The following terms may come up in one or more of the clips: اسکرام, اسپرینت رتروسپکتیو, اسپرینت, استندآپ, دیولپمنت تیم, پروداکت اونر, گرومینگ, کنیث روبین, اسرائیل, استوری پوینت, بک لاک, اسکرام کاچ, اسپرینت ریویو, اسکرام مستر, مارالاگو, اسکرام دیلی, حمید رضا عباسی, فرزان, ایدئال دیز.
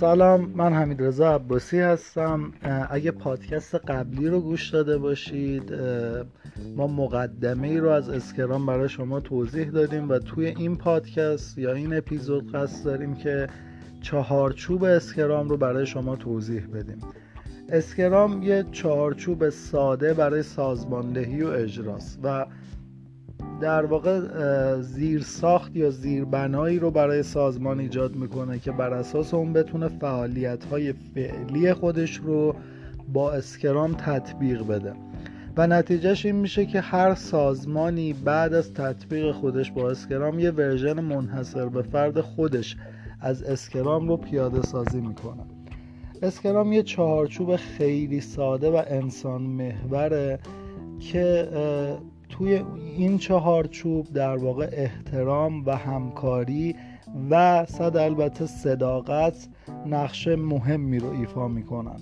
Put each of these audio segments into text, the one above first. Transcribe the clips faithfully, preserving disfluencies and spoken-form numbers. سلام، من حمید رضا عباسی هستم. اگه پادکست قبلی رو گوش داده باشید، ما مقدمه ای رو از اسکرام برای شما توضیح دادیم و توی این پادکست یا این اپیزود قصد داریم که چهارچوب اسکرام رو برای شما توضیح بدیم. اسکرام یه چهارچوب ساده برای سازماندهی و اجراست و در واقع زیر ساخت یا زیر بنایی رو برای سازمان ایجاد میکنه که بر اساس اون بتونه فعالیت‌های فعلی خودش رو با اسکرام تطبیق بده و نتیجهش این میشه که هر سازمانی بعد از تطبیق خودش با اسکرام یه ورژن منحصر به فرد خودش از اسکرام رو پیاده سازی میکنه. اسکرام یه چهارچوب خیلی ساده و انسان محوره که توی این چهارچوب در واقع احترام و همکاری و صد البته صداقت نقش مهمی رو ایفا میکنن.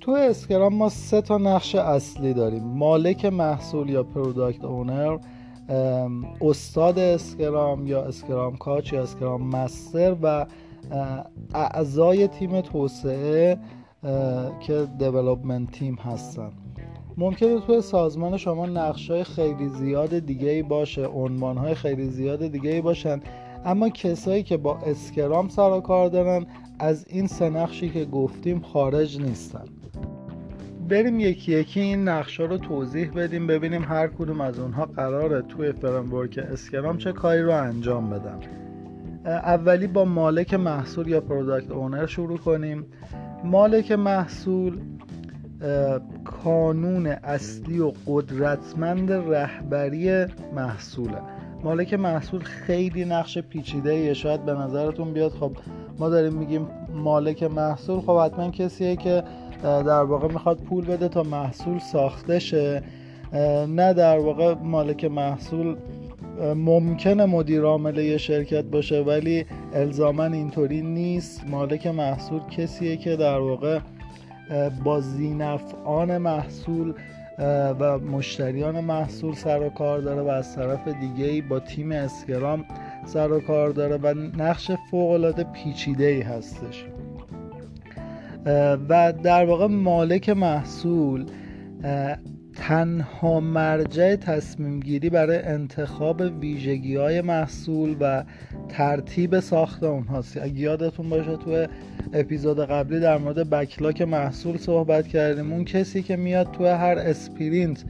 توی اسکرام ما سه تا نقش اصلی داریم: مالک محصول یا پروداکت اونر، استاد اسکرام یا اسکرام کاچ یا اسکرام مستر و اعضای تیم توسعه که دیولپمنت تیم هستن. ممکنه توی سازمان شما نقش‌های خیلی زیاد دیگه‌ای باشه، عنوان‌های خیلی زیاد دیگه‌ای باشن، اما کسایی که با اسکرام سر و کار دارن از این سه نقشی که گفتیم خارج نیستن. بریم یکی یکی این نقش‌ها رو توضیح بدیم، ببینیم هر کدوم از اونها قراره توی فریم ورک اسکرام چه کاری رو انجام بدن. اولی با مالک محصول یا پروداکت اونر شروع کنیم. مالک محصول کانون اصلی و قدرتمند رهبری محصوله. مالک محصول خیلی نقش پیچیده‌ایه، شاید به نظرتون بیاد خب ما داریم میگیم مالک محصول، خب حتما کسیه که در واقع میخواد پول بده تا محصول ساخته شه. نه، در واقع مالک محصول ممکنه مدیر عامل یه شرکت باشه ولی الزاماً اینطوری نیست. مالک محصول کسیه که در واقع با ذینفعان محصول و مشتریان محصول سر و کار داره و از طرف دیگه‌ای با تیم اسکرام سر و کار داره و نقش فوق‌العاده پیچیده‌ای هستش. و در واقع مالک محصول تنها مرجع تصمیم گیری برای انتخاب ویژگی‌های محصول و ترتیب ساخت اونهاست. اگه یادتون باشه تو اپیزود قبلی در مورد بک لاک محصول صحبت کردیم. اون کسی که میاد تو هر اسپرینت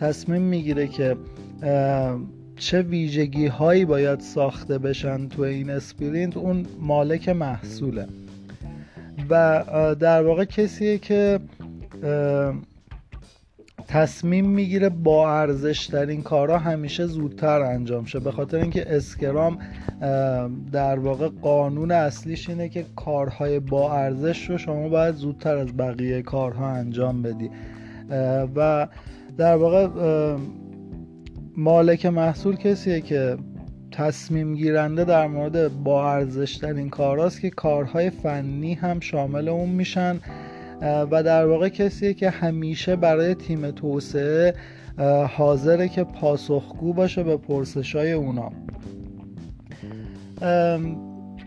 تصمیم میگیره که چه ویژگی‌هایی باید ساخته بشن تو این اسپرینت، اون مالک محصوله و در واقع کسیه که تصمیم میگیره با ارزشترین کارها همیشه زودتر انجام شه، به خاطر اینکه اسکرام در واقع قانون اصلیش اینه که کارهای با ارزش رو شما باید زودتر از بقیه کارها انجام بدی و در واقع مالک محصول کسیه که تصمیم گیرنده در مورد با ارزشترین کارهاست که کارهای فنی هم شامل اون میشن و در واقع کسیه که همیشه برای تیم توسعه حاضره که پاسخگو باشه به پرسش‌های اونا.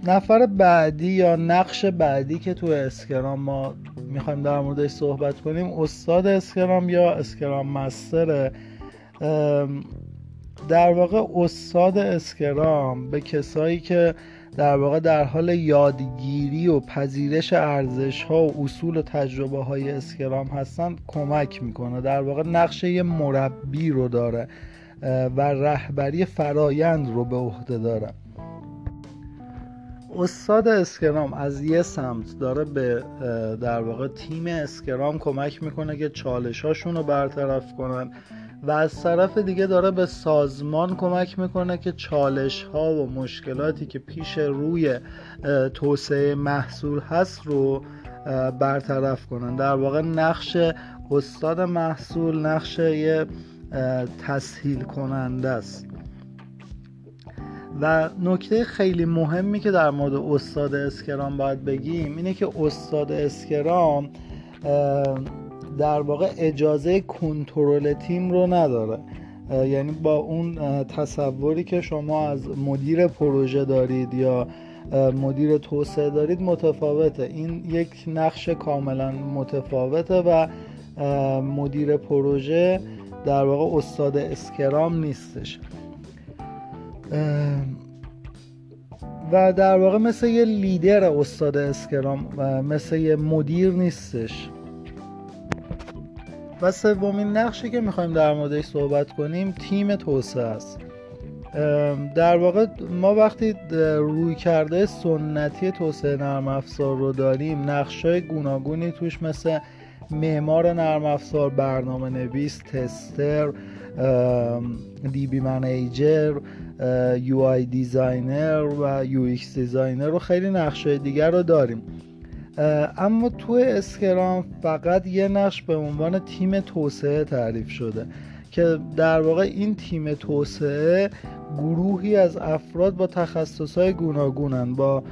نفر بعدی یا نقش بعدی که تو اسکرام ما میخوایم در موردش صحبت کنیم، استاد اسکرام یا اسکرام مستره. در واقع استاد اسکرام به کسایی که در واقع در حال یادگیری و پذیرش ارزش‌ها و اصول و تجربه‌های اسکرام هستن کمک میکنه. در واقع نقش یه مربی رو داره و رهبری فرایند رو به عهده داره. استاد اسکرام از یه سمت داره به در واقع تیم اسکرام کمک میکنه که چالش‌هاشون رو برطرف کنن و از طرف دیگه داره به سازمان کمک میکنه که چالش‌ها و مشکلاتی که پیش روی توسعه محصول هست رو برطرف کنن. در واقع نقش استاد محصول نقش یه تسهیل کننده است و نکته خیلی مهمی که در مورد استاد اسکرام باید بگیم اینه که استاد اسکرام در واقع اجازه کنترل تیم رو نداره یعنی با اون تصوری که شما از مدیر پروژه دارید یا مدیر توسعه دارید متفاوته. این یک نقش کاملا متفاوته و مدیر پروژه در واقع استاد اسکرام نیستش و در واقع مثل یه لیدر استاد اسکرام و مثل یه مدیر نیستش. و سومین نقشی که میخوایم در موردش صحبت کنیم تیم توسعه است. در واقع ما وقتی روی کرده سنتی توسعه نرم افزار رو داریم، نقشای گوناگونی توش مثل معمار نرم افزار، برنامه نویس، تستر، دی بی منیجر، یو آی دیزاینر و یو ایکس دیزاینر رو خیلی نقشای دیگر رو داریم. اما تو اسکرام فقط یه نقش به عنوان تیم توسعه تعریف شده که در واقع این تیم توسعه گروهی از افراد با تخصص‌های گوناگونن، با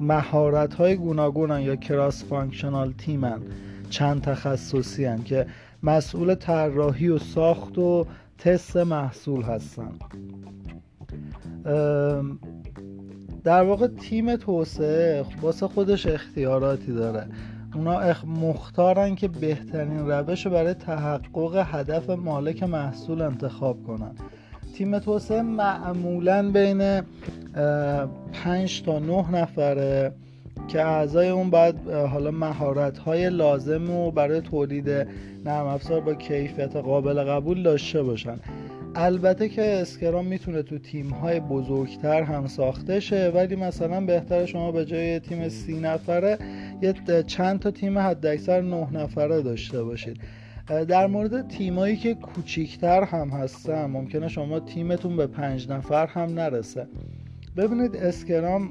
مهارت‌های گوناگونن یا کراس فانکشنال تیمن، چند تخصصی هن که مسئول طراحی و ساخت و تست محصول هستن. در واقع تیم توسعه واسه خودش اختیاراتی داره، اونا اخ مختارن که بهترین روش رو برای تحقق هدف مالک محصول انتخاب کنن. تیم توسعه معمولاً بین پنج تا نه نفره که اعضای اون باید حالا مهارت‌های لازم رو برای تولید نرم افزار با کیفیت قابل قبول داشته باشن. البته که اسکرام میتونه تو تیم‌های بزرگتر هم ساخته شه، ولی مثلا بهتره شما به جای تیم سی نفره یه چند تا تیم حداکثر نه نفره داشته باشید. در مورد تیمایی که کوچیکتر هم هستن ممکنه شما تیمتون به پنج نفر هم نرسه. ببینید اسکرام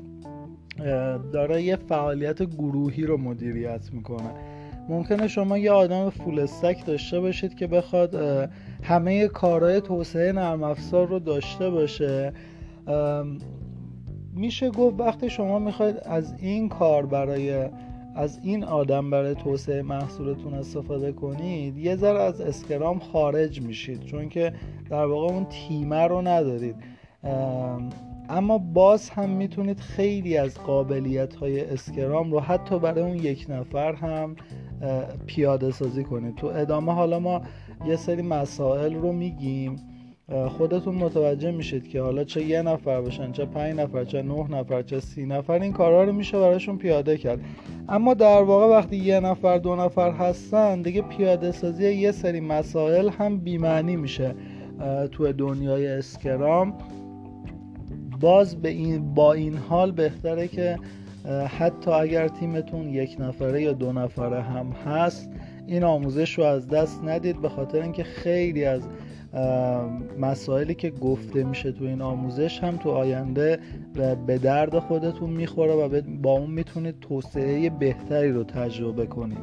داره یه فعالیت گروهی رو مدیریت میکنه. ممکنه شما یه آدم فول استک داشته باشید که بخواد همه کارهای توسعه نرم افزار رو داشته باشه. میشه گفت وقتی شما میخواید از این کار برای از این آدم برای توسعه محصولتون استفاده کنید، یه ذره از اسکرام خارج میشید، چون که در واقع اون تیمه رو ندارید. اما باز هم میتونید خیلی از قابلیت‌های اسکرام رو حتی برای اون یک نفر هم پیاده سازی کنید. تو ادامه حالا ما یه سری مسائل رو میگیم، خودتون متوجه میشید که حالا چه یه نفر باشن، چه پنج نفر، چه نه نفر، چه سی نفر، این کارها رو میشه براشون پیاده کرد. اما در واقع وقتی یه نفر دو نفر هستن دیگه پیاده سازی یه سری مسائل هم بی‌معنی میشه. تو دنیای اسکرام باز به این با این حال بهتره که حتی اگر تیمتون یک نفره یا دو نفره هم هست این آموزش رو از دست ندید، به خاطر اینکه خیلی از مسائلی که گفته میشه تو این آموزش هم تو آینده و به درد خودتون میخوره و با اون میتونید توسعه بهتری رو تجربه کنید.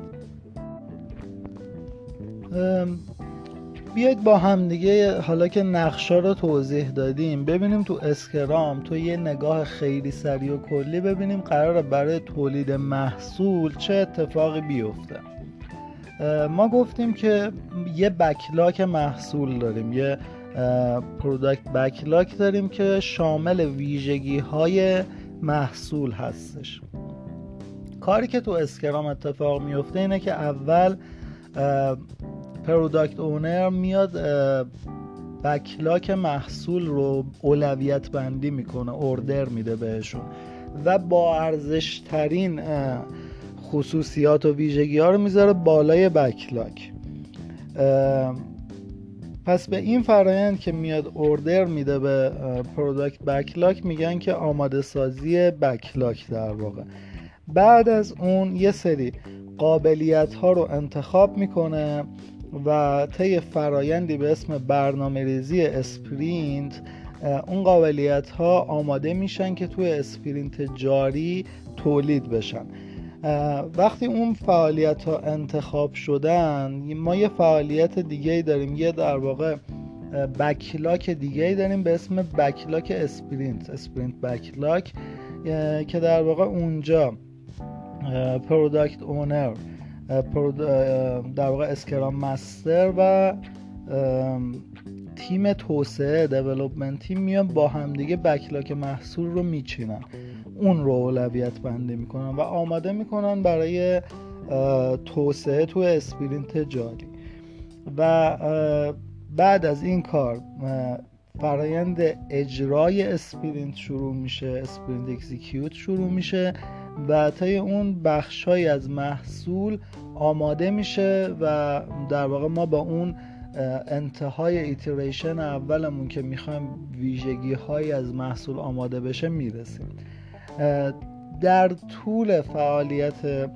بیایید با هم دیگه حالا که نقشه رو توضیح دادیم ببینیم تو اسکرام تو یه نگاه خیلی سریع و کلی ببینیم قراره برای تولید محصول چه اتفاقی بیفته. ما گفتیم که یه بک لاک محصول داریم، یه پروداکت بک لاک داریم که شامل ویژگی‌های محصول هستش. کاری که تو اسکرام اتفاق میفته اینه که اول پروداکت اونر میاد بک لاک محصول رو اولویت بندی میکنه، اوردر میده بهشون و با ارزش ترین خصوصیات و ویژگی ها رو میذاره بالای بک لاک. پس به این فرآیند که میاد اوردر میده به پروداکت بک لاک میگن که آماده سازی بک لاک در واقع. بعد از اون یه سری قابلیت ها رو انتخاب میکنه و طی فرایندی به اسم برنامه ریزی اسپرینت اون قابلیت ها آماده میشن که توی اسپرینت جاری تولید بشن. وقتی اون فعالیت ها انتخاب شدن ما یه فعالیت دیگه داریم، یه در واقع بکلاک دیگه داریم به اسم بکلاک اسپرینت، اسپرینت بکلاک، که در واقع اونجا پروداکت اونر، در واقع اسکرام مستر و تیم توسعه دیولپمنت تیم میان با همدیگه بکلاک محصول رو میچینن، اون رو اولویت بندی میکنن و آماده میکنن برای توسعه تو اسپرینت جاری. و بعد از این کار فرایند اجرای اسپرینت شروع میشه، اسپرینت اکزیکیوت شروع میشه و طی اون بخشای از محصول آماده میشه و در واقع ما با اون انتهای ایتریشن اولمون که میخوایم ویژگی های از محصول آماده بشه میرسیم. در طول فعالیت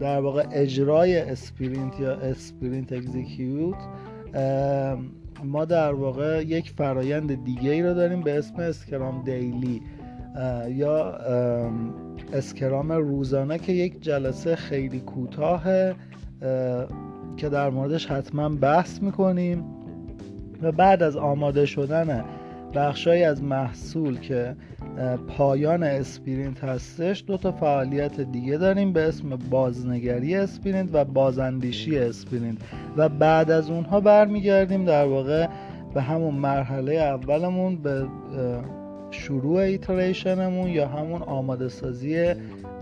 در واقع اجرای اسپرینت یا اسپرینت اکزیکیوت ما در واقع یک فرایند دیگه ای رو داریم به اسم اسکرام دیلی یا اسکرام روزانه که یک جلسه خیلی کوتاهه که در موردش حتما بحث میکنیم و بعد از آماده شدن بخشای از محصول که پایان اسپرینت هستش دو تا فعالیت دیگه داریم به اسم بازنگری اسپرینت و بازاندیشی اسپرینت و بعد از اونها برمیگردیم در واقع به همون مرحله اولمون، به شروع ایتریشنمون یا همون آماده سازی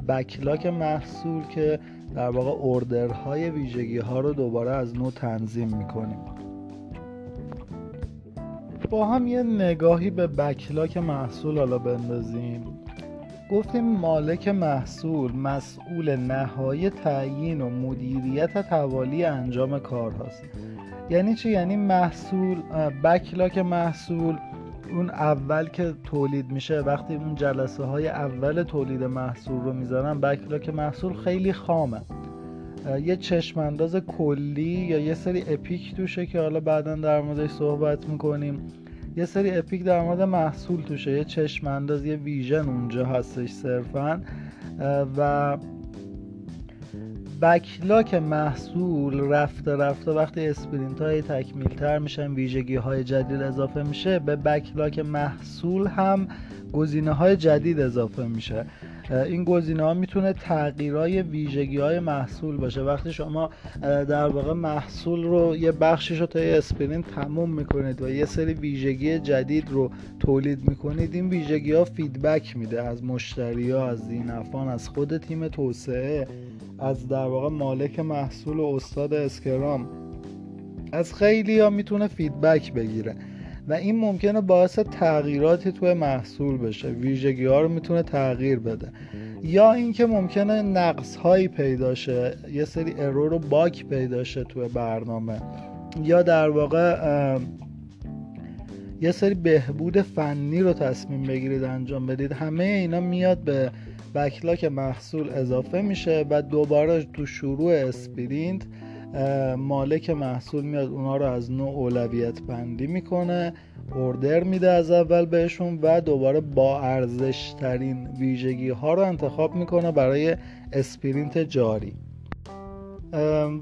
بکلاک محصول که در واقع اوردرهای ویژگی ها رو دوباره از نو تنظیم میکنیم. با هم یه نگاهی به بکلاک محصول حالا بندازیم. گفتیم مالک محصول مسئول نهایی تعیین و مدیریت توالی انجام کار هاست. یعنی چی؟ یعنی محصول، بکلاک محصول اون اول که تولید میشه، وقتی اون جلسه های اول تولید محصول رو میذارن بکلاک محصول خیلی خامه، یه چشمانداز کلی یا یه سری اپیک توشه که حالا بعداً در موردش صحبت میکنیم، یه سری اپیک در مورد محصول توشه، یه چشمانداز، یه ویژن اونجا هستش صرفاً. و بکلاک محصول رفته رفته وقتی اسپرینت های تکمیل تر میشن، ویژگی های جدید اضافه میشه، به بکلاک محصول هم گزینه های جدید اضافه میشه. این گزینه ها میتونه تغییرای ویژگی های محصول باشه. وقتی شما در واقع محصول رو یه بخشش رو تا یه اسپرینت تموم میکنید و یه سری ویژگی جدید رو تولید میکنید، این ویژگی ها فیدبک میده از مشتری ها، از زینفان، از خود تیم توسعه، از در واقع مالک محصول و استاد اسکرام، از خیلی ها میتونه فیدبک بگیره و این ممکنه باعث تغییراتی توی محصول بشه، ویژگی ها رو میتونه تغییر بده، یا اینکه ممکنه نقص هایی پیدا شه، یه سری ارور و باگ پیدا شه توی برنامه، یا در واقع یه سری بهبود فنی رو تصمیم بگیرید انجام بدید. همه اینا میاد به بکلاک محصول اضافه میشه و دوباره تو شروع اسپرینت مالک محصول میاد اونا رو از نوع اولویت بندی میکنه، اوردر میده از اول بهشون و دوباره با ارزش ترین ویژگی ها رو انتخاب میکنه برای اسپرینت جاری.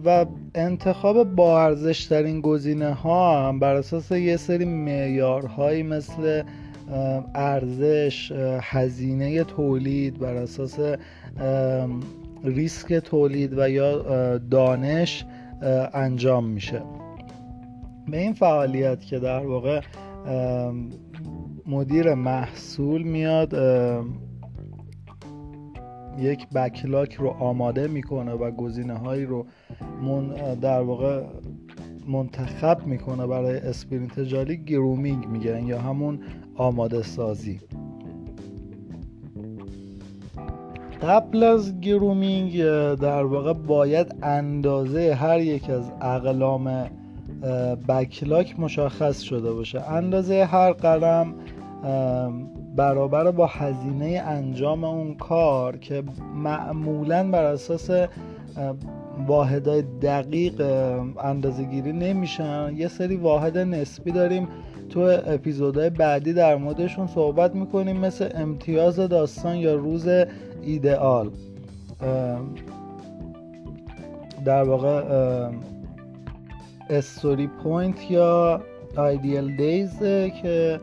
و انتخاب با ارزش ترین گزینه ها هم بر اساس یه سری معیارهایی مثل ارزش، هزینه تولید، بر اساس ریسک تولید و یا دانش انجام میشه. به این فعالیت که در واقع مدیر محصول میاد یک بکلاک رو آماده میکنه و گزینه هایی رو در واقع منتخب میکنه برای اسپرینت جاری، گرومینگ میگن یا همون آماده سازی. قبل از گرومینگ در واقع باید اندازه هر یک از اقلام بکلاک مشخص شده باشه. اندازه هر قلم برابر با هزینه انجام اون کار که معمولاً بر اساس واحدهای دقیق اندازه‌گیری نمیشن. یه سری واحد نسبی داریم، تو اپیزودهای بعدی در موردشون صحبت میکنیم، مثل امتیاز داستان یا روز ایدئال. در واقع استوری پوینت یا ایدئال دیز که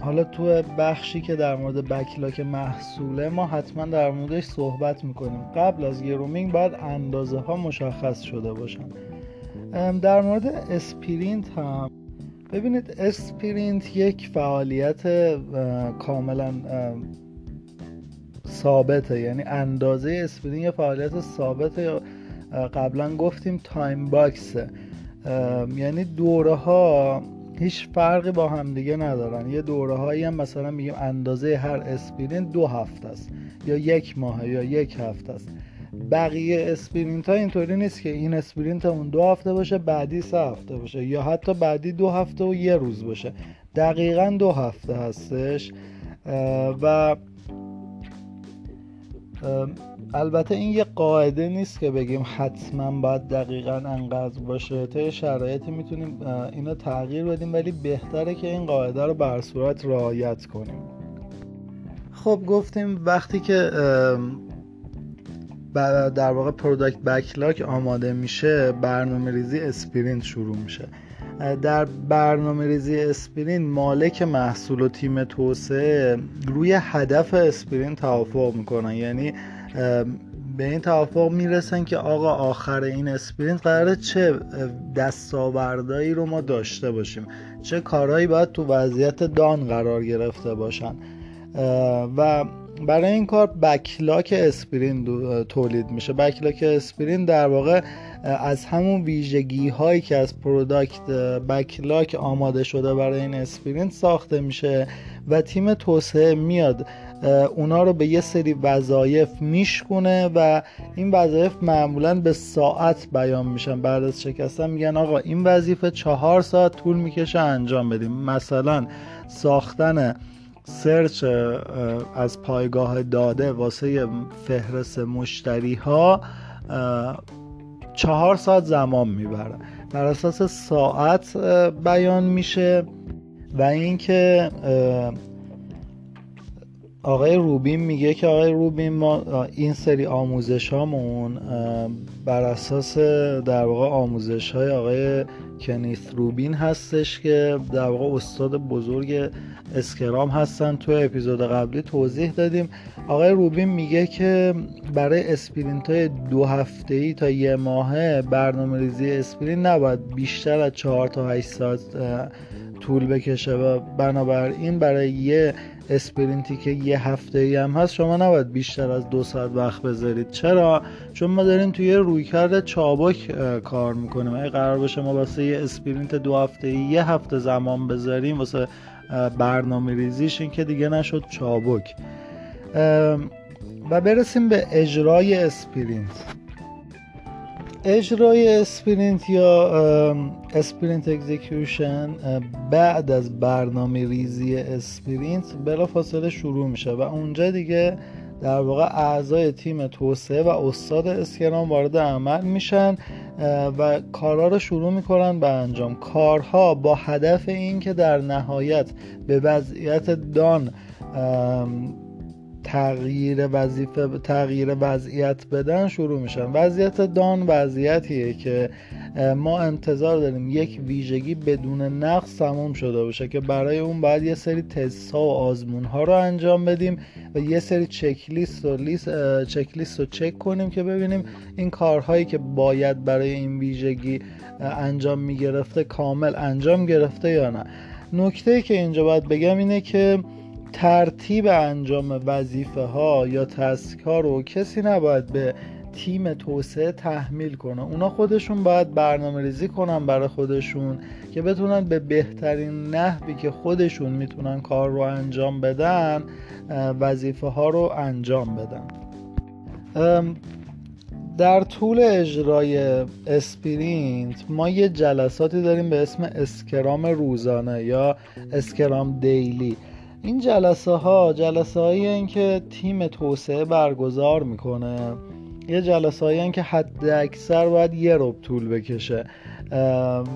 حالا تو بخشی که در مورد بکلاک محصوله ما حتما در موردش صحبت میکنیم. قبل از گرومینگ باید اندازه ها مشخص شده باشن. در مورد اسپرینت هم ببینید، اسپرینت یک فعالیت کاملا ثابته، یعنی اندازه اسپرینت یه فعالیت ثابته. قبلا گفتیم تایم باکسه، یعنی دوره ها هیچ فرقی با هم دیگه ندارن. یه دوره هایی هم مثلا میگیم اندازه هر اسپرینت دو هفته است یا یک ماه یا یک هفته است. بقیه اسپرینت ها اینطوری نیست که این اسپرینت اون دو هفته باشه، بعدی سه هفته باشه، یا حتی بعدی دو هفته و یه روز باشه. دقیقاً دو هفته هستش. و البته این یه قاعده نیست که بگیم حتما باید دقیقاً انقدر باشه، تا شرایطی میتونیم اینو تغییر بدیم، ولی بهتره که این قاعده رو بر صورت رعایت کنیم. خب گفتیم وقتی که در واقع پروداکت بک لاک آماده میشه، برنامه ریزی اسپرینت شروع میشه. در برنامه ریزی اسپرینت مالک محصول و تیم توسعه روی هدف اسپرینت توافق میکنن، یعنی به این توافق میرسن که آقا آخر این اسپرینت قراره چه دستاوردهایی رو ما داشته باشیم، چه کارهایی باید تو وضعیت دان قرار گرفته باشن. و برای این کار بک لاک اسپرینت تولید میشه. بک لاک اسپرینت در واقع از همون ویژگی هایی که از پروداکت بک لاک آماده شده برای این اسپرینت ساخته میشه و تیم توسعه میاد اونا رو به یه سری وظایف میشکونه و این وظایف معمولاً به ساعت بیان میشن. بعد از شکستن میگن آقا این وظیفه چهار ساعت طول میکشه انجام بدیم. مثلا ساختن سرچ از پایگاه داده واسه فهرست مشتری ها چهار ساعت زمان میبره، بر اساس ساعت بیان میشه. و اینکه آقای روبین میگه که آقای روبین ما این سری آموزشامون بر اساس در واقع آموزش های آقای کنیث روبین هستش که در واقع استاد بزرگ اسکرام هستن. تو اپیزود قبلی توضیح دادیم. آقای روبین میگه که برای اسپرینت های دو هفته‌ای تا یه ماهه برنامه‌ریزی اسپرینت نباید بیشتر از چهار تا هشت ساعت طول بکشه و بنابراین برای یه اسپرینتی که یه هفته‌ای هم هست شما نباید بیشتر از دو ساعت وقت بذارید. چرا؟ چون ما داریم توی رویکرد چابک کار میکنیم. اگه قرار باشه ما واسه یه اسپرینت دو هفته‌ای یه هفته زمان بذاریم واسه برنامه ریزیش، این که دیگه نشد چابک. و برسیم به اجرای اسپرینت. اجرای اسپرینت یا اسپرینت اکزیکیوشن بعد از برنامه ریزی اسپرینت بلافاصله شروع میشه و اونجا دیگه در واقع اعضای تیم توسعه و استاد اسکرام وارد عمل میشن و کارها رو شروع میکنن به انجام. کارها با هدف این که در نهایت به وضعیت دان تغییر وظیفه تغییر وضعیت بدن شروع میشن. وضعیت دان وضعیتیه که ما انتظار داریم یک ویژگی بدون نقص تمام شده باشه، که برای اون باید یه سری تست‌ها و آزمون‌ها رو انجام بدیم و یه سری چک لیست و لیست چک لیست رو چک کنیم که ببینیم این کارهایی که باید برای این ویژگی انجام میگرفته کامل انجام گرفته یا نه. نکته‌ای که اینجا باید بگم اینه که ترتیب انجام وظیفه ها یا تسک ها رو کسی نباید به تیم توسعه تحمیل کنه. اونا خودشون باید برنامه ریزی کنن برای خودشون که بتونن به بهترین نحوی که خودشون میتونن کار رو انجام بدن، وظیفه ها رو انجام بدن. در طول اجرای اسپرینت ما یه جلساتی داریم به اسم اسکرام روزانه یا اسکرام دیلی. این جلسه ها جلسه هایی این که تیم توسعه برگزار میکنه، یه جلسه هایی این که حد اکثر باید یه رب طول بکشه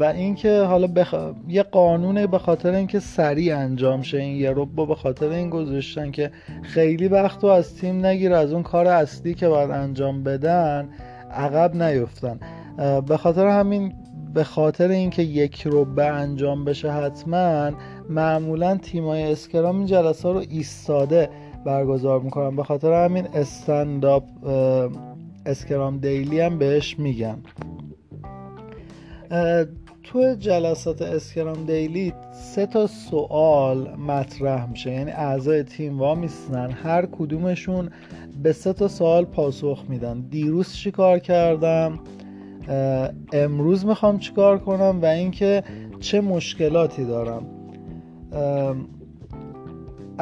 و اینکه حالا بخ... یه قانونه به خاطر اینکه سریع انجام شه این یه رب، به خاطر این گذاشتن که خیلی وقت رو از تیم نگیره، از اون کار اصلی که باید انجام بدن عقب نیفتن. به خاطر همین به خاطر اینکه یک ربع انجام بشه حتما، معمولا تیمای اسکرام این جلسه ها رو ایستاده برگزار میکنن. به خاطر همین استندآپ اسکرام دیلی هم بهش میگن. تو جلسات اسکرام دیلی سه تا سوال مطرح میشه، یعنی اعضای تیم وا میسنن، هر کدومشون به سه تا سوال پاسخ میدن. دیروز چیکار کردم، امروز میخوام چیکار کنم و اینکه چه مشکلاتی دارم.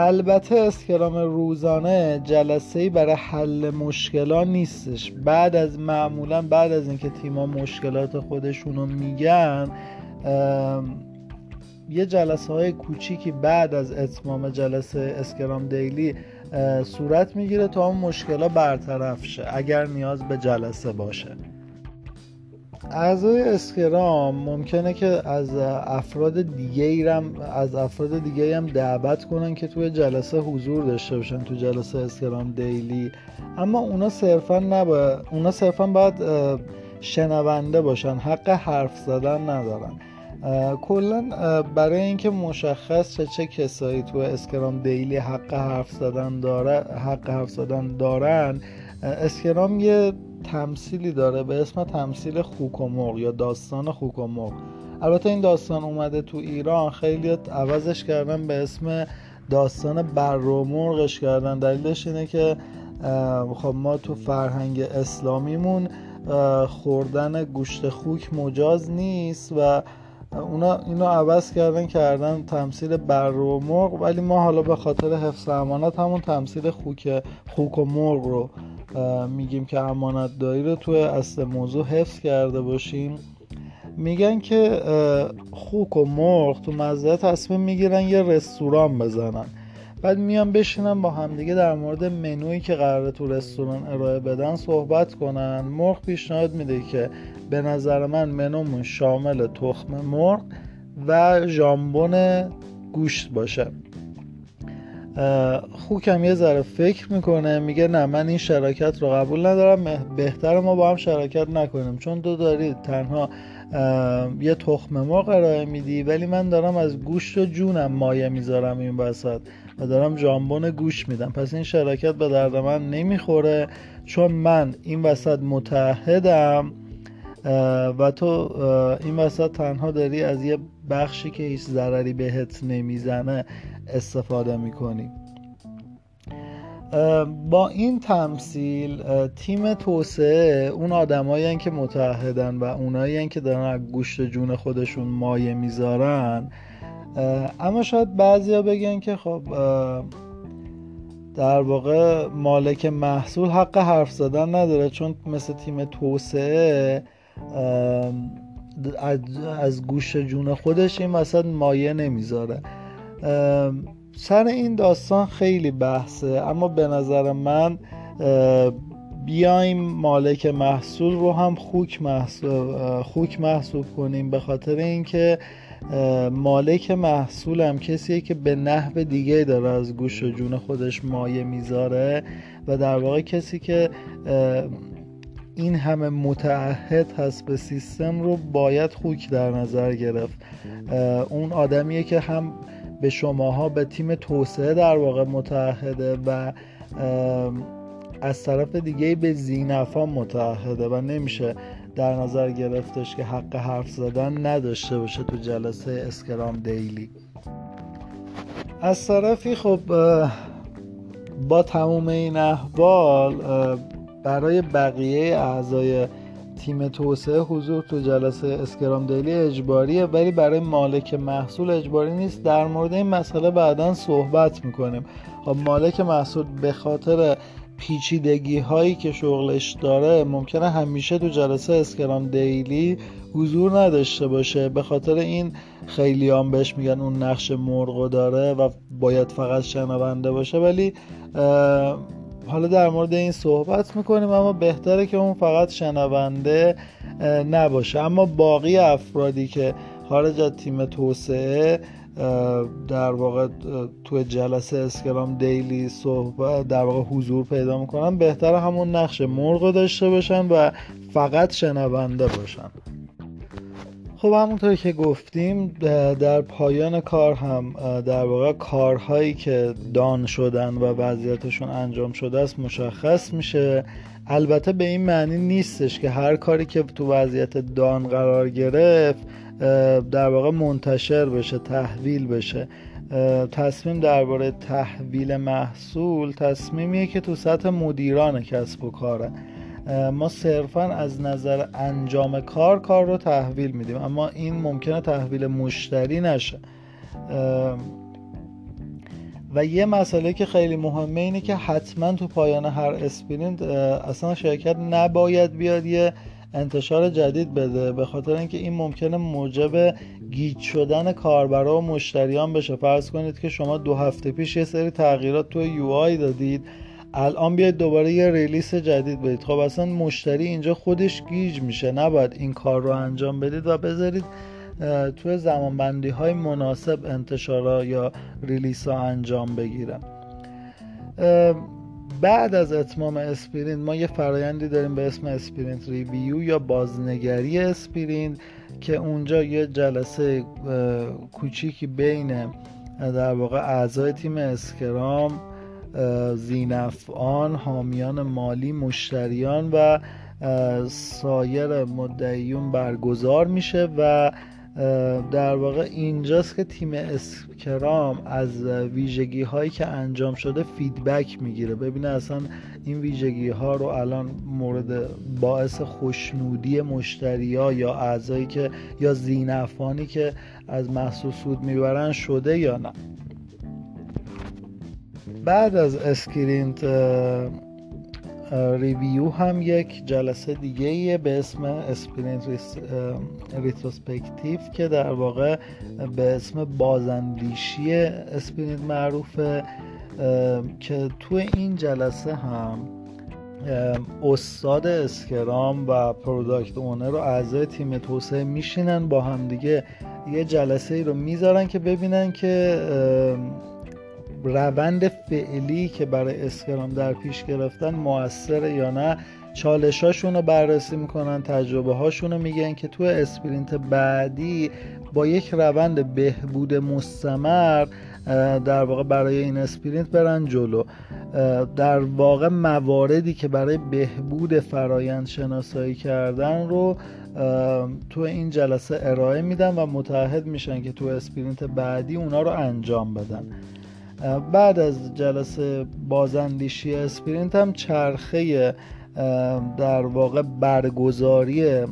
البته اسکرام روزانه جلسه‌ای برای حل مشکلات نیستش. بعد از معمولا بعد از اینکه تیم‌ها مشکلات خودشونو میگن، یه جلسه‌های کوچیکی بعد از اتمام جلسه اسکرام دیلی صورت میگیره تا اون مشکلات برطرف شه اگر نیاز به جلسه باشه. اعضای اسکرام ممکنه که از افراد دیگه هم از افراد دیگه هم دعوت کنن که توی جلسه حضور داشته باشن، توی جلسه اسکرام دیلی، اما اونا صرفاً نباید اونا صرفاً باید شنونده باشن، حق حرف زدن ندارن. کلاً برای اینکه مشخص شه چه کسایی توی اسکرام دیلی حق حرف زدن داره حق حرف زدن دارن، اسکرام یه تمثیلی داره به اسم تمثیل خوک و مرغ یا داستان خوک و مرغ. البته این داستان اومده تو ایران، خیلی عوضش کردن به اسم داستان بر و مرغش کردن. دلیلش اینه که خب ما تو فرهنگ اسلامیمون خوردن گوشت خوک مجاز نیست و اونا اینو عوض کردن کردن تمثیل بر و مرغ، ولی ما حالا به خاطر حفظ امانت همون تمثیل خوک خوک و مرغ رو میگیم که امانت داری رو توی اصل موضوع حفظ کرده باشیم. میگن که خوک و مرغ تو مزرعه تصمیم میگیرن یه رستوران بزنن، بعد میان بشینن با همدیگه در مورد منویی که قراره تو رستوران ارائه بدن صحبت کنن. مرغ پیشنهاد میده که به نظر من منومون شامل تخم مرغ و ژامبون گوشت باشه. خوکم یه ذره فکر میکنه، میگه نه من این شراکت رو قبول ندارم، بهتره ما با هم شراکت نکنیم، چون تو داری تنها یه تخم مرغ ارائه میدی ولی من دارم از گوشت و جونم مایه میذارم این وسط و دارم ژامبون گوشت میدم، پس این شراکت به درد من نمیخوره، چون من این وسط متحدم و تو این وسط تنها داری از یه بخشی که هیچ ضرری بهت نمیزنه استفاده میکنی. با این تمثیل تیم توسعه اون آدمایی هستن که متحدن و اونایی هستن که دارن گوشت جون خودشون مایه میذارن. اما شاید بعضیا بگن که خب در واقع مالک محصول حق حرف زدن نداره، چون مثل تیم توسعه از گوشت جون خودش این وسط مایه نمیذاره. سر این داستان خیلی بحثه، اما به نظر من بیایم مالک محصول رو هم خوک محسوب, خوک محسوب کنیم، به خاطر اینکه مالک محصول هم کسیه که به نحو دیگه داره از گوشت و جون خودش مایه میذاره و در واقع کسی که این همه متعهد هست به سیستم رو باید خوک در نظر گرفت. اون آدمیه که هم به شماها به تیم توسعه در واقع متعهده و از طرف دیگه به زینفا متعهده و نمیشه در نظر گرفتش که حق حرف زدن نداشته باشه تو جلسه اسکرام دیلی. از طرفی خب با تموم این احوال برای بقیه اعضای تیم توسعه حضور تو جلسه اسکرام دیلی اجباریه، ولی برای مالک محصول اجباری نیست. در مورد این مسئله بعداً صحبت میکنیم. خب مالک محصول به خاطر پیچیدگی هایی که شغلش داره ممکنه همیشه تو جلسه اسکرام دیلی حضور نداشته باشه، به خاطر این خیلی هم بهش میگن اون نقش مرغو داره و باید فقط شنونده باشه، ولی حالا در مورد این صحبت میکنیم. اما بهتره که اون فقط شنونده نباشه، اما باقی افرادی که خارج از تیم توسعه در واقع توی جلسه اسکرام دیلی صحبت در واقع حضور پیدا میکنن بهتره همون نقش مرغ داشته باشن و فقط شنونده باشن. خب همونطور که گفتیم در پایان کار هم در واقع کارهایی که دان شدن و وضعیتشون انجام شده است مشخص میشه. البته به این معنی نیستش که هر کاری که تو وضعیت دان قرار گرفت در واقع منتشر بشه، تحویل بشه. تصمیم درباره تحویل محصول تصمیمیه که تو سطح مدیران کسب و کاره. ما صرفاً از نظر انجام کار کار رو تحویل میدیم، اما این ممکنه تحویل مشتری نشه. و یه مسئله که خیلی مهمه اینه که حتما تو پایان هر اسپرینت اصلا شرکت نباید بیاد یه انتشار جدید بده، به خاطر اینکه این ممکنه موجب گیج شدن کاربرا و مشتریان بشه. فرض کنید که شما دو هفته پیش یه سری تغییرات تو یو آی دادید، الان بیاید دوباره یه ریلیس جدید بدید. خب اصلا مشتری اینجا خودش گیج میشه. نباید این کار رو انجام بدید و بذارید توی زمانبندی های مناسب انتشارا یا ریلیس ها انجام بگیرن. بعد از اتمام اسپرینت ما یه فرایندی داریم به اسم اسپرینت ریویو یا بازنگری اسپرینت که اونجا یه جلسه کوچیکی بین در واقع اعضای تیم اسکرام، ذینفعان، حامیان مالی، مشتریان و سایر مدعیون برگزار میشه و در واقع اینجاست که تیم اسکرام از ویژگی هایی که انجام شده فیدبک میگیره، ببینه اصلا این ویژگی ها رو الان مورد باعث خوشنودی مشتری ها یا اعضایی که یا ذینفعانی که از محصول سود میبرن شده یا نه. بعد از اسپرینت ریویو هم یک جلسه دیگه ایه به اسم اسپرینت رتروسپکتیو که در واقع به اسم بازاندیشی اسپرینت معروفه، که تو این جلسه هم استاد اسکرام و پروداکت اونر و اعضای تیم توسعه میشینن با همدیگه یه جلسه ای رو میذارن که ببینن که روند فعلی که برای اسکرام در پیش گرفتن موثر یا نه، چالشاشون رو بررسی میکنن، تجربه هاشون رو میگن که تو اسپرینت بعدی با یک روند بهبود مستمر در واقع برای این اسپرینت برن جلو. در واقع مواردی که برای بهبود فرایند شناسایی کردن رو تو این جلسه ارائه میدن و متعهد میشن که تو اسپرینت بعدی اونا رو انجام بدن. بعد از جلسه بازاندیشی اسپرینت هم چرخه در واقع برگزاری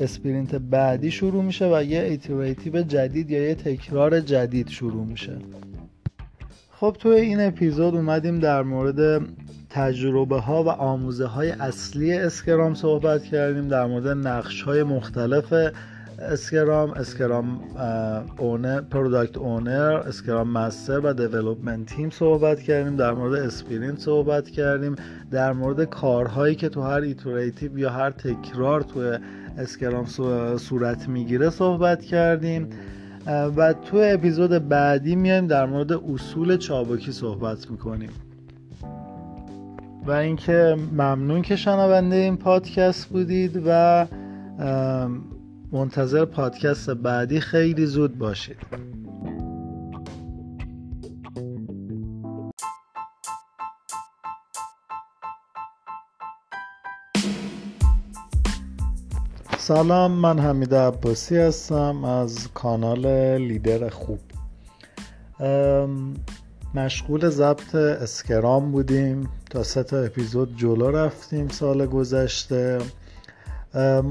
اسپرینت بعدی شروع میشه و یه ایتریتیو جدید یا یه تکرار جدید شروع میشه. خب توی این اپیزود اومدیم در مورد تجربه ها و آموزه های اصلی اسکرام صحبت کردیم، در مورد نقش های مختلف اسکرام، اسکرام اونر، پروداکت اونر، اسکرام مستر و دیولپمنت تیم صحبت کردیم، در مورد اسپرینت صحبت کردیم، در مورد کارهایی که تو هر ایتریتیو یا هر تکرار تو اسکرام صورت میگیره صحبت کردیم و تو اپیزود بعدی میایم در مورد اصول چابکی صحبت میکنیم. و اینکه ممنون که شنونده این پادکست بودید و منتظر پادکست بعدی خیلی زود باشید. سلام، من حمید رضا عباسی هستم از کانال لیدر خوب. مشغول ضبط اسکرام بودیم تا سه تا اپیزود جلو رفتیم سال گذشته.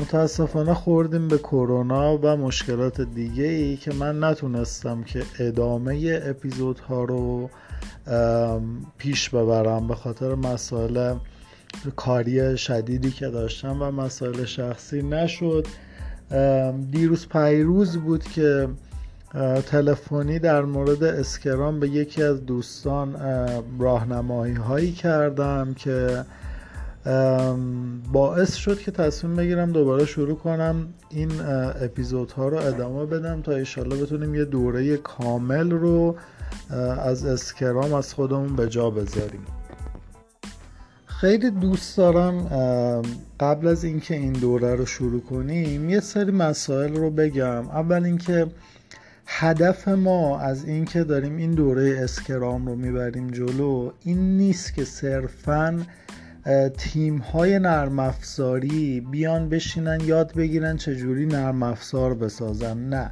متاسفانه خوردیم به کرونا و مشکلات دیگه ای که من نتونستم که ادامه اپیزودها رو پیش ببرم به خاطر مسائل کاری شدیدی که داشتم و مسائل شخصی نشد. دیروز پیروز بود که تلفنی در مورد اسکرام به یکی از دوستان راهنمایی هایی کردم که باعث شد که تصمیم بگیرم دوباره شروع کنم این اپیزودها رو ادامه بدم تا انشالله بتونیم یه دوره کامل رو از اسکرام از خودمون به جا بذاریم. خیلی دوست دارم قبل از اینکه این دوره رو شروع کنیم یه سری مسائل رو بگم. اول اینکه هدف ما از اینکه داریم این دوره اسکرام رو میبریم جلو این نیست که صرفاً تیم‌های نرم افزاری بیان بشینن یاد بگیرن چجوری نرم افزار بسازن. نه،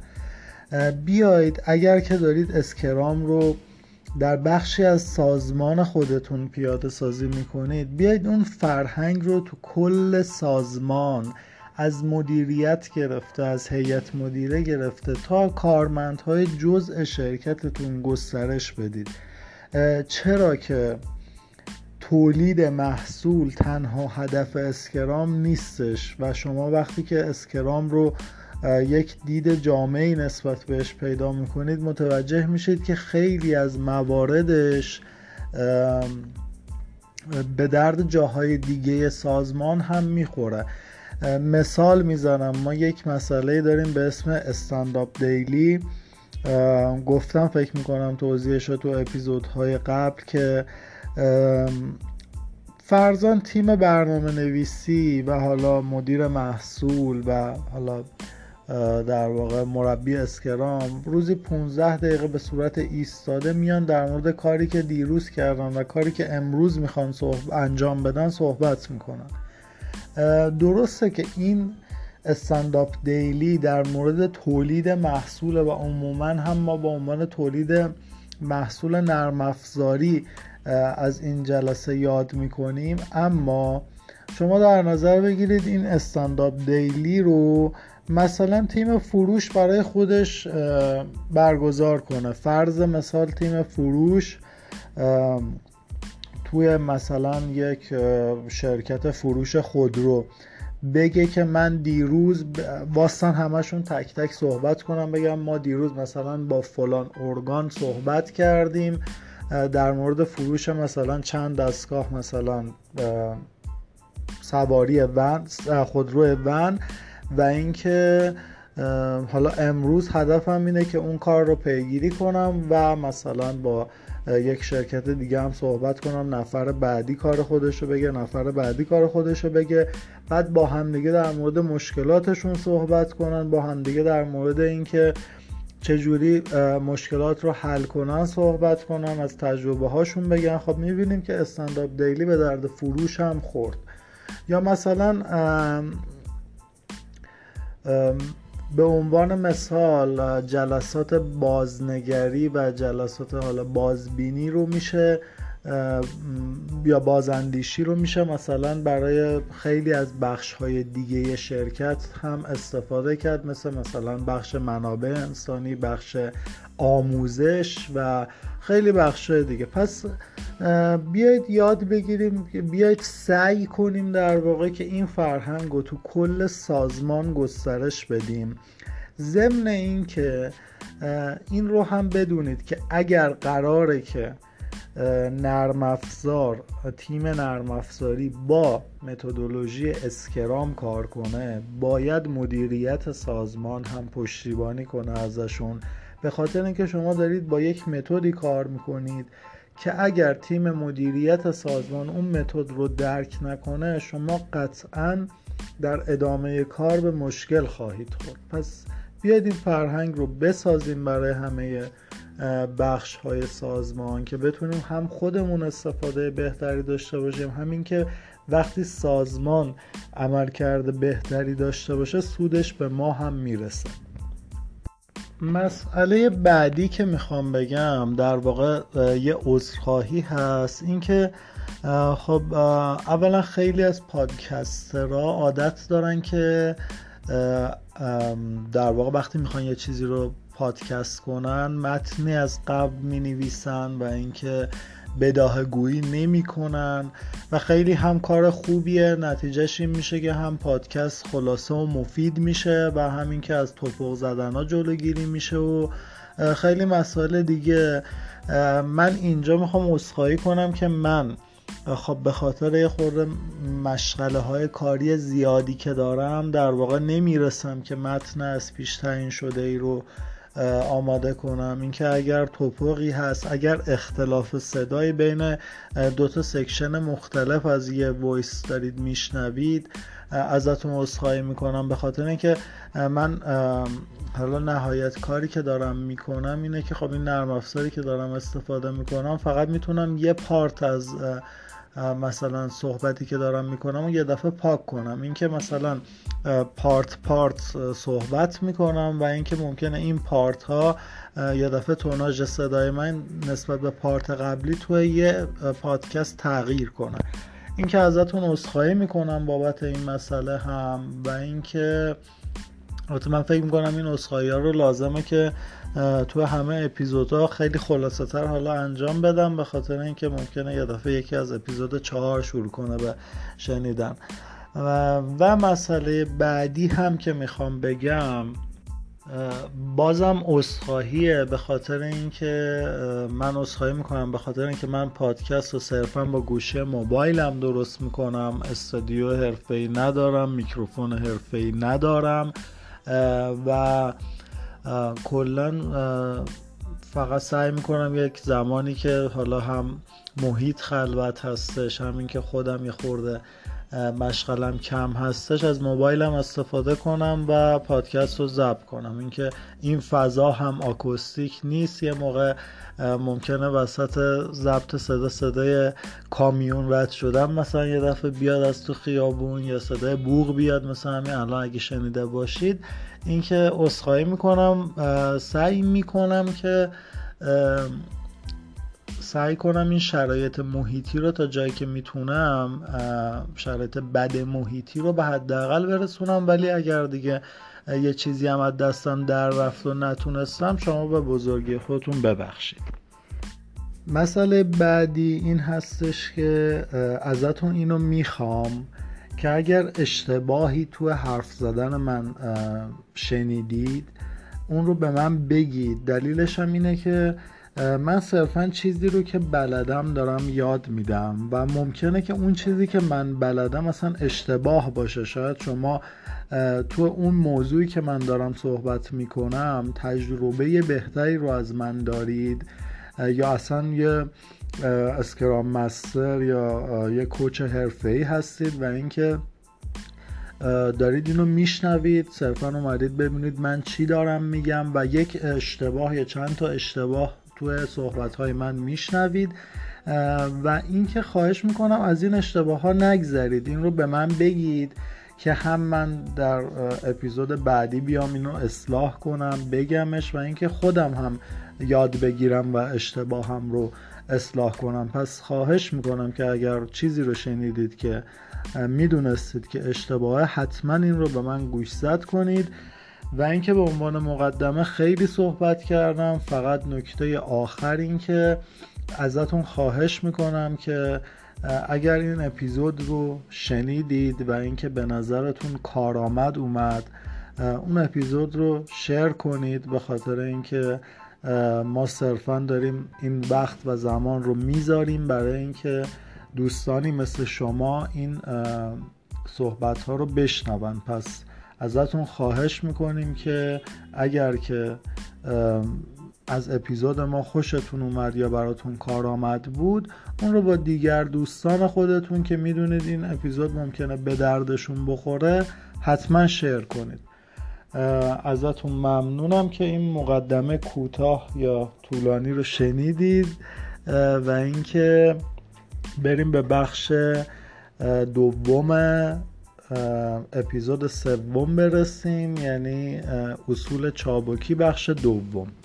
بیایید اگر که دارید اسکرام رو در بخشی از سازمان خودتون پیاده سازی میکنید، بیایید اون فرهنگ رو تو کل سازمان از مدیریت گرفته، از هیئت مدیره گرفته تا کارمندهای جزء شرکتتون گسترش بدید. چرا که تولید محصول تنها هدف اسکرام نیستش و شما وقتی که اسکرام رو یک دید جامعی نسبت بهش پیدا میکنید متوجه میشید که خیلی از مواردش به درد جاهای دیگه سازمان هم میخوره. مثال میزنم، ما یک مسئله داریم به اسم استندآپ دیلی، گفتم فکر میکنم توضیحش تو اپیزودهای قبل که فرزان تیم برنامه نویسی و حالا مدیر محصول و حالا در واقع مربی اسکرام روزی پانزده دقیقه به صورت ایستاده میان در مورد کاری که دیروز کردن و کاری که امروز میخوان انجام بدن صحبت میکنن. درسته که این استندآپ دیلی در مورد تولید محصول و عموما هم ما با عنوان تولید محصول نرم افزاری از این جلسه یاد میکنیم، اما شما در نظر بگیرید این استندآپ دیلی رو مثلا تیم فروش برای خودش برگزار کنه. فرض مثال تیم فروش توی مثلا یک شرکت فروش خودرو بگه که من دیروز واسن همشون تک تک صحبت کنم، بگم ما دیروز مثلا با فلان ارگان صحبت کردیم در مورد فروش مثلا چند دستگاه مثلا سواری ون، خودرو ون و اینکه حالا امروز هدفم اینه که اون کار رو پیگیری کنم و مثلا با یک شرکت دیگه هم صحبت کنم، نفر بعدی کار خودشو بگه، نفر بعدی کار خودشو بگه، بعد با هم دیگه در مورد مشکلاتشون صحبت کنن، با هم دیگه در مورد اینکه چجوری مشکلات رو حل کنن صحبت کنن، از تجربه هاشون بگن. خب میبینیم که استندآپ دیلی به درد فروش هم خورد. یا مثلا ام ام به عنوان مثال جلسات بازنگری و جلسات حالا بازبینی رو میشه یا بازاندیشی رو میشه مثلا برای خیلی از بخش‌های دیگه شرکت هم استفاده کرد، مثل مثلا بخش منابع انسانی، بخش آموزش و خیلی بخش‌های دیگه. پس بیایید یاد بگیریم، بیایید سعی کنیم در واقع که این فرهنگ رو تو کل سازمان گسترش بدیم. ضمن این که این رو هم بدونید که اگر قراره که نرم افزار، تیم نرم افزاری با متدولوژی اسکرام کار کنه، باید مدیریت سازمان هم پشتیبانی کنه ازشون، به خاطر اینکه شما دارید با یک متدی کار میکنید که اگر تیم مدیریت سازمان اون متد رو درک نکنه شما قطعاً در ادامه کار به مشکل خواهید خورد. پس بیاید این فرهنگ رو بسازیم برای همه بخش های سازمان که بتونیم هم خودمون استفاده بهتری داشته باشیم، همین که وقتی سازمان عملکرد بهتری داشته باشه سودش به ما هم میرسه. مسئله بعدی که میخوام بگم در واقع یه عذرخواهی هست، این که خب اولا خیلی از پادکسترها عادت دارن که در واقع وقتی میخوان یه چیزی رو پادکست کنن متنی از قبل می نویسن و اینکه بداهه گویی نمی کنن و خیلی هم کار خوبیه، نتیجهش این میشه که هم پادکست خلاصه و مفید میشه و همین که از توپق زدن ها جلوگیری میشه و خیلی مسائل دیگه. من اینجا میخوام عذرخواهی کنم که من خب به خاطر یه خورده مشغله های کاری زیادی که دارم در واقع نمیرسم که متن از پیش تعیین شده ای رو آماده کنم، اینکه اگر توپقی هست، اگر اختلاف صدایی بین دو تا سکشن مختلف از یه وایس دارید میشنوید، ازتون عذرخواهی میکنم، به خاطر اینکه من حالا نهایت کاری که دارم میکنم اینه که خب این نرم افزاری که دارم استفاده میکنم فقط میتونم یه پارت از مثلا صحبتی که دارم میکنم و یه دفعه پاک کنم، این که مثلا پارت پارت صحبت میکنم و اینکه ممکنه این پارت ها یه دفعه توناژ صدای من نسبت به پارت قبلی توی یه پادکست تغییر کنه. این که ازتون عذرخواهی میکنم بابت این مسئله هم، و اینکه البته من فکر میکنم این عذرخواهی ها رو لازمه که تو همه اپیزودها خیلی خلاصه تر حالا انجام بدم، به خاطر اینکه ممکنه یه دفعه یکی از اپیزود چهار شروع کنه به شنیدن. و مسئله بعدی هم که میخوام بگم بازم عذرخواهیه، به خاطر اینکه من عذرخواهی میکنم، به خاطر اینکه من پادکست رو صرفا با گوشه موبایلم درست میکنم، استودیو حرفه‌ای ندارم، میکروفون حرفه‌ای ندارم و کلا فقط سعی میکنم یک زمانی که حالا هم محیط خلوت هستش، همین که خودم یه خورده مشغلم کم هستش، از موبایلم استفاده کنم و پادکست رو ضبط کنم. اینکه این فضا هم آکوستیک نیست، یه موقع ممکنه وسط ضبط صدا صدای کامیون رد شدن مثلا یه دفعه بیاد از تو خیابون، یا صدای بوق بیاد مثلا همین الان اگه شنیده باشید. اینکه عذرخواهی میکنم، سعی میکنم که سعی کنم این شرایط محیطی رو تا جایی که میتونم، شرایط بد محیطی رو به حداقل برسونم، ولی اگر دیگه یه چیزی هم از دستم در رفت و نتونستم، شما به بزرگی خودتون ببخشید. مسئله بعدی این هستش که ازتون اینو میخوام که اگر اشتباهی تو حرف زدن من شنیدید اون رو به من بگید. دلیلش هم اینه که من صرفاً چیزی رو که بلدم دارم یاد میدم و ممکنه که اون چیزی که من بلدم اصلا اشتباه باشه. شاید شما تو اون موضوعی که من دارم صحبت میکنم تجربه بهتری رو از من دارید، یا اصلا یه اسکرام مستر یا یه کوچ حرفه‌ای هستید و اینکه دارید اینو میشنوید، صرفاً اومدید ببینید من چی دارم میگم و یک اشتباه یا چند تا اشتباه توی صحبت‌های من میشنوید و اینکه خواهش میکنم از این اشتباه‌ها نگذرید. این رو به من بگید که هم من در اپیزود بعدی بیام اینو اصلاح کنم، بگمش، و اینکه خودم هم یاد بگیرم و اشتباهم رو اصلاح کنم. پس خواهش میکنم که اگر چیزی رو شنیدید که میدونستید که اشتباهه، حتما این رو به من گوشزد کنید. و اینکه به عنوان مقدمه خیلی صحبت کردم، فقط نکته آخر این که ازتون خواهش میکنم که اگر این اپیزود رو شنیدید و اینکه به نظرتون کارآمد اومد، اون اپیزود رو شیر کنید، به خاطر اینکه ما صرفاً داریم این وقت و زمان رو میذاریم برای اینکه دوستانی مثل شما این صحبت ها رو بشنون. پس ازتون خواهش میکنیم که اگر که از اپیزود ما خوشتون اومد یا براتون کارآمد بود، اون رو با دیگر دوستان خودتون که میدونید این اپیزود ممکنه به دردشون بخوره حتما شیر کنید. ازتون ممنونم که این مقدمه کوتاه یا طولانی رو شنیدید و اینکه بریم به بخش دوم اپیزود سوم برسیم، یعنی اصول چابکی بخش دوم.